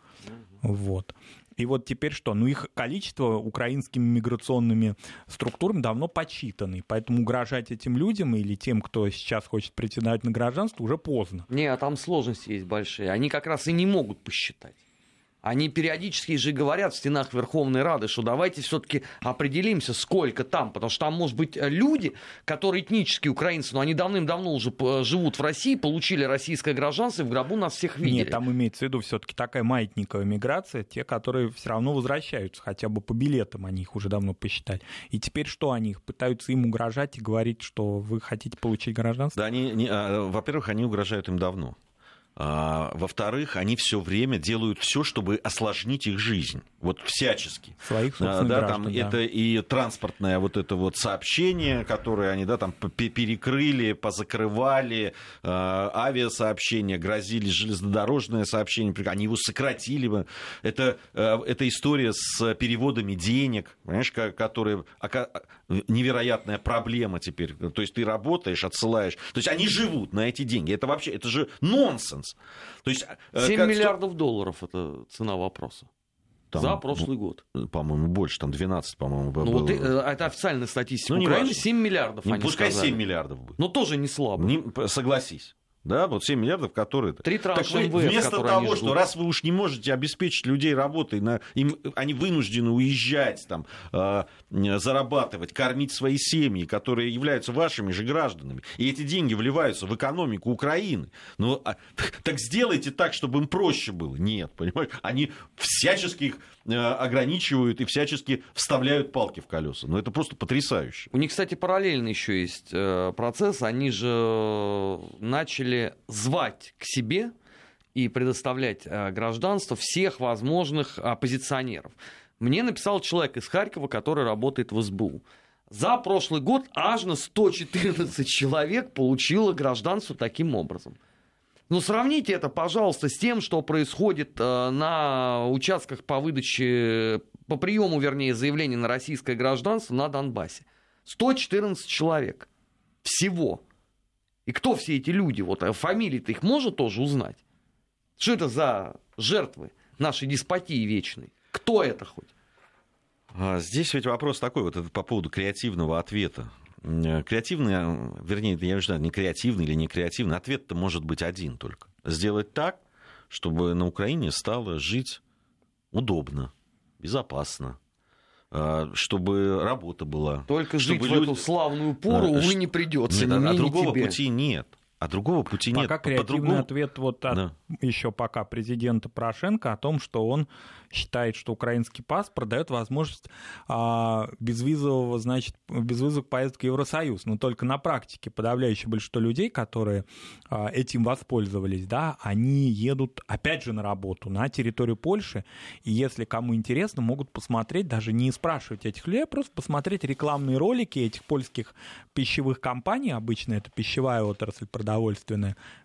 Вот. И вот теперь что? Ну, их количество украинскими миграционными структурами давно подсчитано, поэтому угрожать этим людям или тем, кто сейчас хочет претендовать на гражданство, уже поздно. Не, а там сложности есть большие. Они как раз и не могут посчитать. Они периодически же говорят в стенах Верховной Рады, что давайте все-таки определимся, сколько там. Потому что там, может быть, люди, которые этнически украинцы, но они давным-давно уже живут в России, получили российское гражданство и в гробу нас всех видели. Нет, там имеется в виду все-таки такая маятниковая миграция, те, которые все равно возвращаются, хотя бы по билетам они их уже давно посчитали. И теперь что они их пытаются им угрожать и говорить, что вы хотите получить гражданство? Да, во-первых, они угрожают им давно. Во-вторых, они все время делают все, чтобы осложнить их жизнь. Вот всячески. Своих собственных граждан, там, да. Это и транспортное вот это вот сообщение, которое они, да, там перекрыли, позакрывали, авиасообщение, грозили железнодорожное сообщение, они его сократили. Это история с переводами денег, понимаешь, которые невероятная проблема теперь. То есть ты работаешь, отсылаешь. То есть они живут на эти деньги. Это вообще, это же нонсенс. То есть, 7 миллиардов долларов — это цена вопроса. Там, за прошлый год. По-моему, больше, там 12, по-моему, было. Ну, вот это официальная статистика. Ну, Украины 7 миллиардов, они пускай сказали. 7 миллиардов будет. Но тоже не слабо. Согласись. Да, вот 7 миллиардов, которые... Три транша МВФ, вместо того, что раз вы уж не можете обеспечить людей работой, они вынуждены уезжать, там, зарабатывать, кормить свои семьи, которые являются вашими же гражданами, и эти деньги вливаются в экономику Украины. Ну, так сделайте так, чтобы им проще было. Нет, понимаешь? Они всячески их ограничивают и всячески вставляют палки в колеса. Ну, это просто потрясающе. У них, кстати, параллельно еще есть процесс. Они же начали звать к себе и предоставлять гражданство всех возможных оппозиционеров. Мне написал человек из Харькова, который работает в СБУ. За прошлый год аж на 114 человек получило гражданство таким образом. Но сравните это, пожалуйста, с тем, что происходит на участках по выдаче, по приему, вернее, заявлений на российское гражданство на Донбассе. 114 человек всего. И кто все эти люди? Вот фамилии-то их можно тоже узнать? Что это за жертвы нашей деспотии вечной? Кто это хоть? Здесь ведь вопрос такой, вот это по поводу креативного ответа. Креативный, вернее, я не знаю, не креативный или не креативный, ответ-то может быть один только. Сделать так, чтобы на Украине стало жить удобно, безопасно. Чтобы работа была. Только жить в эту славную пору, увы, не придется. Нет, а другого пути нет. Пока креативный ответ вот от, да, еще пока президента Порошенко о том, что он считает, что украинский паспорт дает возможность безвизовых поездок в Евросоюз. Но только на практике подавляющее большинство людей, которые этим воспользовались, да, они едут опять же на работу на территорию Польши. И если кому интересно, могут посмотреть, даже не спрашивать этих людей, а просто посмотреть рекламные ролики этих польских пищевых компаний. Обычно это пищевая отрасль, продавая. В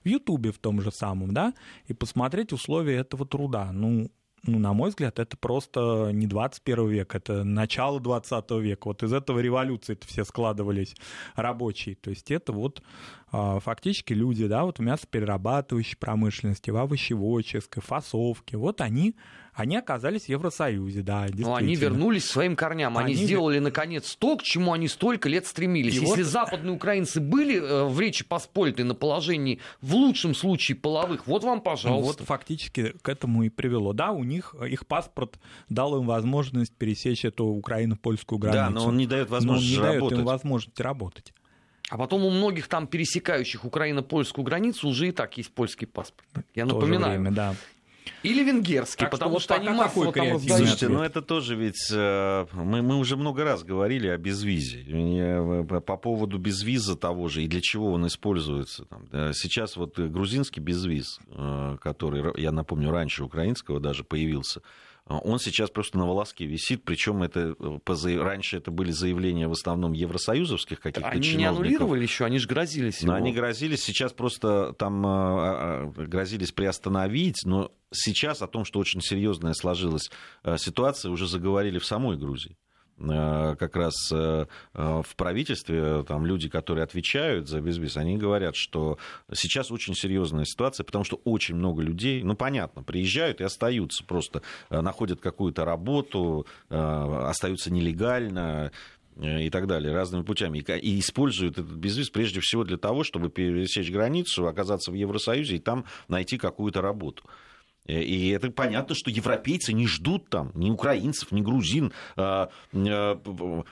Ютубе в том же самом, да, и посмотреть условия этого труда. Ну, на мой взгляд, это просто не 21 век, это начало 20 века. Вот из этого революции-то все складывались рабочие. То есть это вот фактически люди, да, вот в мясоперерабатывающей промышленности, в овощеводческой, фасовке, вот они они оказались в Евросоюзе, да, действительно. Но они вернулись к своим корням, они сделали, наконец, то, к чему они столько лет стремились. И если вот... западные украинцы были в Речи Посполитой на положении, в лучшем случае, половых, вот вам, пожалуйста. Ну, вот фактически к этому и привело. Да, у них, их паспорт дал им возможность пересечь эту украино-польскую границу. Да, но он не дает возможности работать. Он не дает им возможности работать. А потом у многих там пересекающих украино-польскую границу уже и так есть польский паспорт. Я напоминаю. Время, да. Или венгерский, так потому что они массово там раздают. Слушайте, ну это тоже ведь... Мы уже много раз говорили о безвизе. По поводу безвиза того же и для чего он используется. Сейчас вот грузинский безвиз, который, я напомню, раньше украинского даже появился, он сейчас просто на волоске висит, причем это раньше это были заявления в основном евросоюзовских каких-то чиновников. Они не аннулировали еще, они же грозились. Но они грозились, сейчас просто там грозились приостановить, но сейчас о том, что очень серьезная сложилась ситуация, уже заговорили в самой Грузии. Как раз в правительстве там люди, которые отвечают за безвиз, они говорят, что сейчас очень серьезная ситуация, потому что очень много людей, ну понятно, приезжают и остаются просто, находят какую-то работу, остаются нелегально и так далее, разными путями. И используют этот безвиз прежде всего для того, чтобы пересечь границу, оказаться в Евросоюзе и там найти какую-то работу. И это понятно, что европейцы не ждут там ни украинцев, ни грузин. В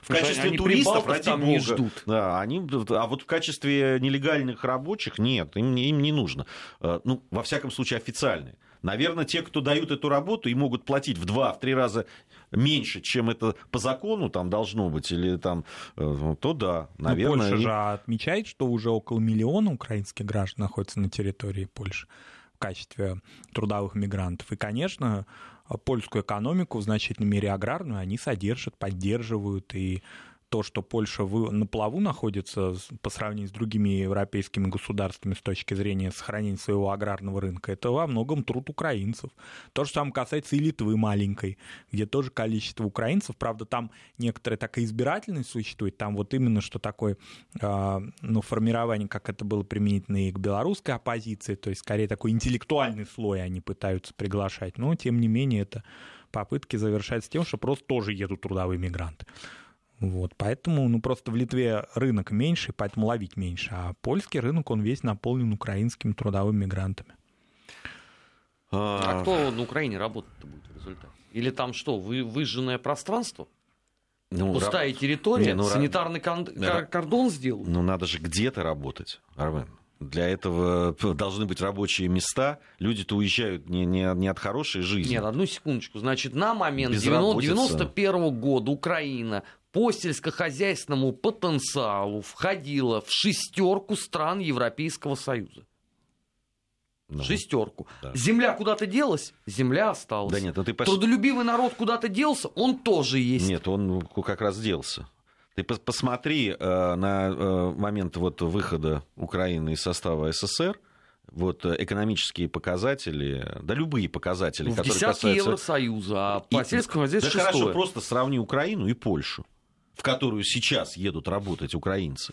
качестве они туристов, ради бога, не ждут. Да, а вот в качестве нелегальных рабочих нет, им не нужно. Ну, во всяком случае, официальные. Наверное, те, кто дают эту работу и могут платить в 2-3 раза меньше, чем это по закону там должно быть, или там, то да, наверное. Польша же отмечает, что уже около миллиона украинских граждан находится на территории Польши в качестве трудовых мигрантов. И, конечно, польскую экономику, в значительной мере аграрную, они содержат, поддерживают. И то, что Польша на плаву находится по сравнению с другими европейскими государствами с точки зрения сохранения своего аграрного рынка, это во многом труд украинцев. То же самое касается и Литвы маленькой, где тоже количество украинцев. Правда, там некоторая такая избирательность существует. Там вот именно что такое формирование, как это было применительно и к белорусской оппозиции, то есть скорее такой интеллектуальный слой они пытаются приглашать. Но, тем не менее, это попытки завершаются тем, что просто тоже едут трудовые мигранты. Вот, поэтому, просто в Литве рынок меньше, поэтому ловить меньше, а польский рынок, он весь наполнен украинскими трудовыми мигрантами. А кто на Украине работать-то будет в результате? Или там что, выжженное пространство? Пустая территория? Санитарный кордон сделают? Ну, надо же где-то работать, Армен. Для этого должны быть рабочие места. Люди-то уезжают не от хорошей жизни. Нет, одну секундочку. Значит, на момент 1991 года Украина по сельскохозяйственному потенциалу входила в 6 стран Европейского Союза. Ну, 6. Да. Земля куда-то делась, земля осталась. Да нет, трудолюбивый народ куда-то делся, он тоже есть. Нет, он как раз делся. Ты посмотри на момент выхода Украины из состава СССР. Экономические показатели, да любые показатели, которые касаются... В десятке Евросоюза, а по сельскому хозяйству 6-е. Да хорошо, просто сравни Украину и Польшу, в которую сейчас едут работать украинцы.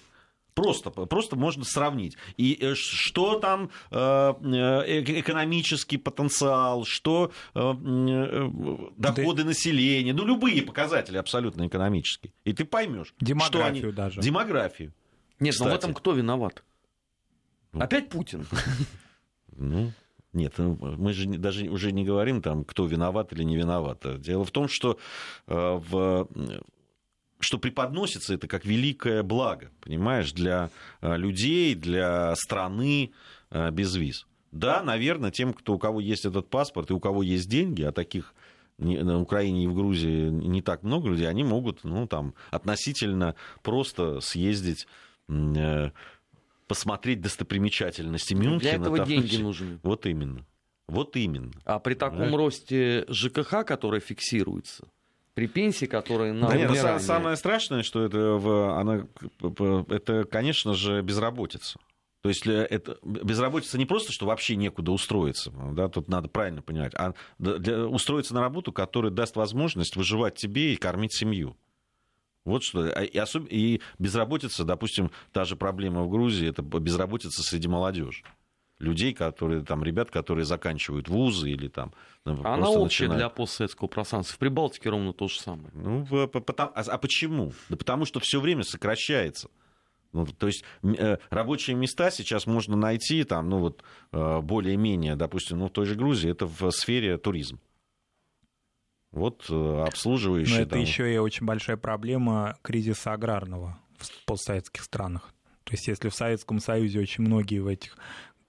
Просто можно сравнить. И что там экономический потенциал, что доходы населения, любые показатели абсолютно экономические. И ты поймешь, что они... Демографию. Нет, кстати. Но в этом кто виноват? Опять Путин. Нет, мы же даже уже не говорим, там, кто виноват или не виноват. Дело в том, что преподносится это как великое благо, понимаешь, для людей, для страны без виз. Да, наверное, тем, у кого есть этот паспорт и у кого есть деньги, а таких на Украине и в Грузии не так много людей, они могут относительно просто съездить... посмотреть достопримечательности Мюнхена. Для этого деньги нужны. Вот именно. А при таком росте ЖКХ, который фиксируется, при пенсии, которая на умирание... Самое страшное, что это, конечно же, безработица. То есть это безработица не просто, что вообще некуда устроиться, да, тут надо правильно понимать, а устроиться на работу, которая даст возможность выживать тебе и кормить семью. Вот что. И безработица, допустим, та же проблема в Грузии, это безработица среди молодежи. людей, которые, там, ребят, которые заканчивают вузы или там... Она общая для постсоветского пространства. В Прибалтике ровно то же самое. Ну, а почему? Да потому что все время сокращается. Ну, то есть рабочие места сейчас можно найти, там, ну, вот, более-менее, допустим, ну, в той же Грузии, это в сфере туризма. Вот обслуживающие... Но это там... еще и очень большая проблема кризиса аграрного в постсоветских странах. То есть если в Советском Союзе очень многие в этих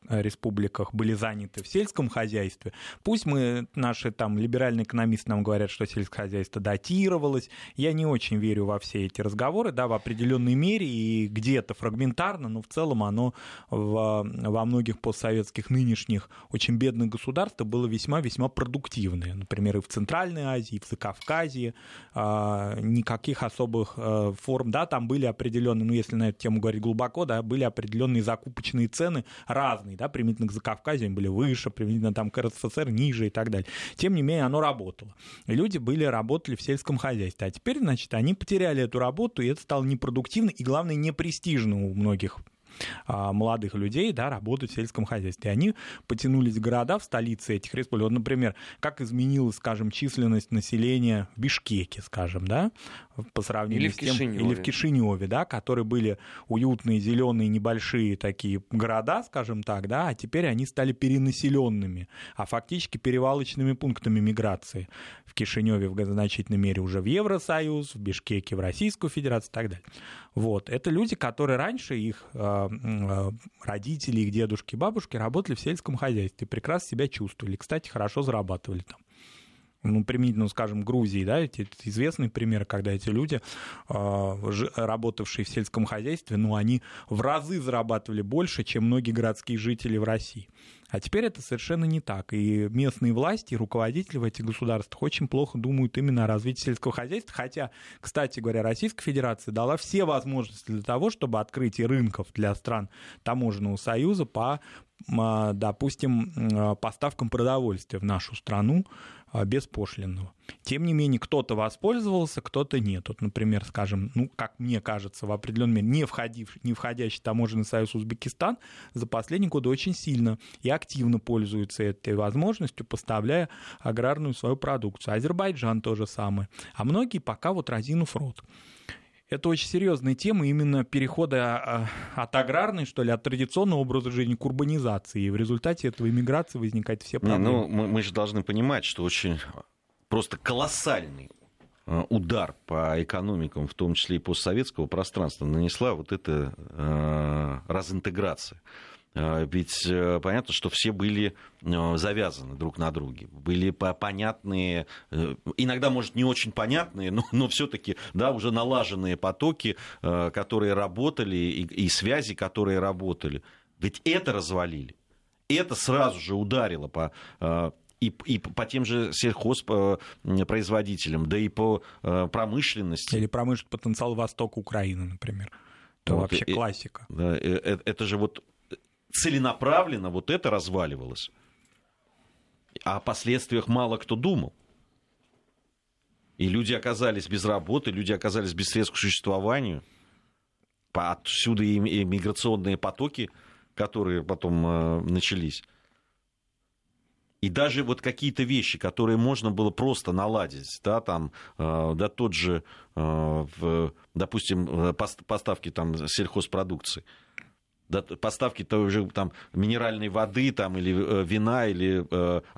республиках были заняты в сельском хозяйстве. Пусть мы, наши там либеральные экономисты нам говорят, что сельское хозяйство датировалось. Я не очень верю во все эти разговоры, да, в определенной мере и где-то фрагментарно, но в целом оно во многих постсоветских нынешних очень бедных государствах было весьма-весьма продуктивное. Например, и в Центральной Азии, и в Закавказье никаких особых форм, да, там были определенные, ну, если на эту тему говорить глубоко, да, были определенные закупочные цены разные. Да, примитивно к Закавказью они были выше, примитивно там к РСФСР ниже и так далее. Тем не менее, оно работало. И люди работали в сельском хозяйстве. А теперь, значит, они потеряли эту работу, и это стало непродуктивно и, главное, непрестижно у многих молодых людей, да, работать в сельском хозяйстве. И они потянулись в города, в столицы этих республик. Вот, например, как изменилась, скажем, численность населения в Бишкеке, скажем, да, по сравнению с тем... Или в Кишиневе, да, которые были уютные, зеленые, небольшие такие города, скажем так, да, а теперь они стали перенаселенными, а фактически перевалочными пунктами миграции. В Кишиневе в значительной мере уже в Евросоюз, в Бишкеке в Российскую Федерацию и так далее. Вот. Это люди, которые раньше их... родители, их дедушки и бабушки работали в сельском хозяйстве, прекрасно себя чувствовали, кстати, хорошо зарабатывали там. Ну, применительно, скажем, Грузии, да, это известный пример, когда эти люди, работавшие в сельском хозяйстве, ну, они в разы зарабатывали больше, чем многие городские жители в России. А теперь это совершенно не так. И местные власти, и руководители в этих государствах очень плохо думают именно о развитии сельского хозяйства. Хотя, кстати говоря, Российская Федерация дала все возможности для того, чтобы открытие рынков для стран Таможенного союза по, допустим, поставкам продовольствия в нашу страну беспошлинного. Тем не менее, кто-то воспользовался, кто-то нет. Вот, например, скажем, ну, как мне кажется, в определенном мере не входящий в Таможенный союз Узбекистан за последние годы очень сильно и активно пользуется этой возможностью, поставляя аграрную свою продукцию. Азербайджан то же самое. А многие пока вот разинув рот. Это очень серьезная тема именно перехода от аграрной, что ли, от традиционного образа жизни к урбанизации. И в результате этого иммиграции возникают все проблемы. Не, ну, мы же должны понимать, что очень просто колоссальный удар по экономикам, в том числе и постсоветского пространства, нанесла вот эта разинтеграция. Ведь понятно, что все были завязаны друг на друге, были понятные, иногда, может, не очень понятные, но все-таки, да, уже налаженные потоки, которые работали, и связи, которые работали. Ведь это развалили, это сразу же ударило по... И по тем же сельхозпроизводителям, да и по промышленности. Или промышленный потенциал Востока Украины, например. Это вот вообще классика. Это же вот целенаправленно вот это разваливалось. О последствиях мало кто думал. И люди оказались без работы, люди оказались без средств к существованию. Отсюда и миграционные потоки, которые потом начались. И даже вот какие-то вещи, которые можно было просто наладить, да, там, да, тот же, допустим, поставки там сельхозпродукции, да, поставки той же там минеральной воды там, или вина, или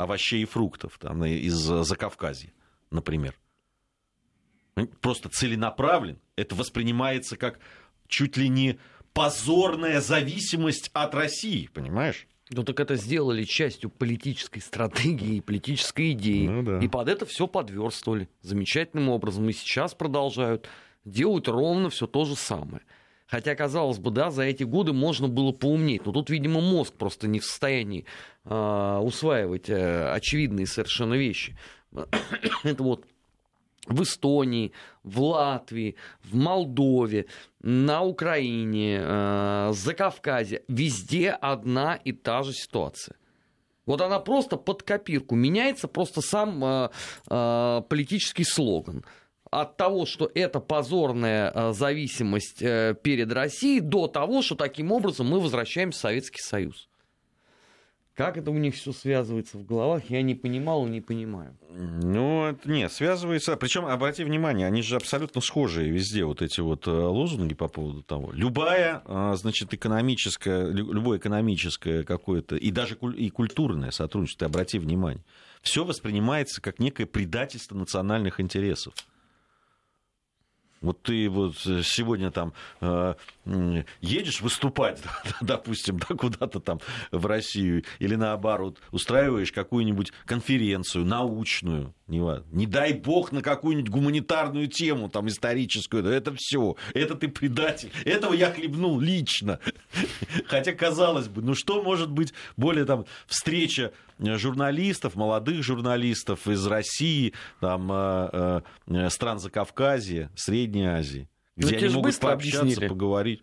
овощей и фруктов там, из Закавказья, например. Просто целенаправленно. Это воспринимается как чуть ли не позорная зависимость от России, понимаешь? Ну так это сделали частью политической стратегии, политической идеи. Ну, да. И под это все подверстывали замечательным образом. И сейчас продолжают делать ровно все то же самое. Хотя, казалось бы, да, за эти годы можно было поумнеть. Но тут, видимо, мозг просто не в состоянии усваивать очевидные совершенно вещи. Это вот в Эстонии, в Латвии, в Молдове, на Украине, Закавказье. Везде одна и та же ситуация. Вот она просто под копирку. Меняется просто сам политический слоган. От того, что это позорная зависимость перед Россией, до того, что таким образом мы возвращаемся в Советский Союз. Как это у них все связывается в головах, я не понимал и не понимаю. Ну, это не связывается. Причем, обрати внимание, они же абсолютно схожие везде, вот эти вот лозунги по поводу того. Любая, значит, экономическая, любое экономическое какое-то, и даже и культурное сотрудничество, обрати внимание, все воспринимается как некое предательство национальных интересов. Вот ты вот сегодня там едешь выступать, допустим, да, куда-то там в Россию, или наоборот, устраиваешь какую-нибудь конференцию научную, не дай бог на какую-нибудь гуманитарную тему, там, историческую, да, это все, это ты предатель, этого я хлебнул лично. Хотя, казалось бы, ну что может быть более там встреча журналистов, молодых журналистов из России, там, стран Закавказья, Средней Азии, где они могут пообщаться, поговорить.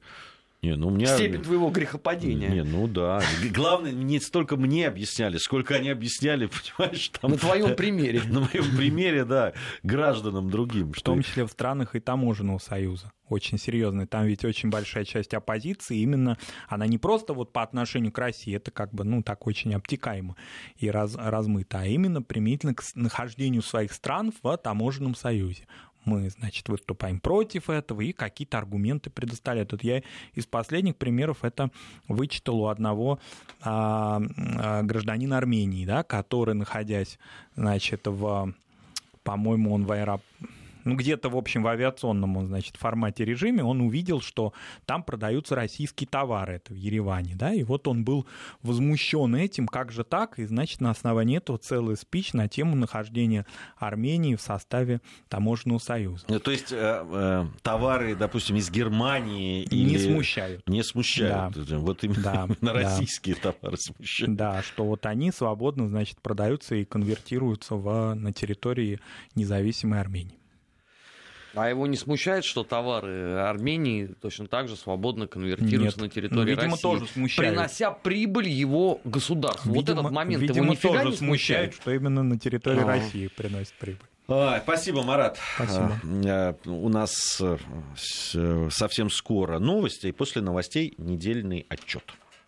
Не, ну, мне... Степень твоего грехопадения. Не, ну да. Главное, не столько мне объясняли, сколько они объясняли, понимаешь, там... На твоем примере. На моем примере, да, гражданам другим. В том числе в странах и Таможенного союза. Очень серьезный. Там ведь очень большая часть оппозиции, именно она не просто вот по отношению к России, это как бы, ну, так очень обтекаемо и размыто, а именно применительно к нахождению своих стран в Таможенном союзе. Мы, значит, выступаем против этого и какие-то аргументы предоставляют. Вот я из последних примеров это вычитал у одного гражданина Армении, да, который, находясь, значит, по-моему, он в аэропорту, ну, где-то, в общем, в авиационном он, значит, формате режиме, он увидел, что там продаются российские товары, это в Ереване, да, и вот он был возмущен этим, как же так, и, значит, на основании этого целый спич на тему нахождения Армении в составе Таможенного союза. Ну, то есть товары, допустим, из Германии... Не смущают. Не смущают, да. Вот именно да. Российские товары смущают. Да, что вот они свободно, значит, продаются и конвертируются на территории независимой Армении. А его не смущает, что товары Армении точно так же свободно конвертируются на территории России, тоже принося прибыль его государству? Видимо, вот этот момент его нифига не смущает, что именно на территории России приносит прибыль. Спасибо, Марат. Спасибо. У нас совсем скоро новости, и после новостей недельный отчет.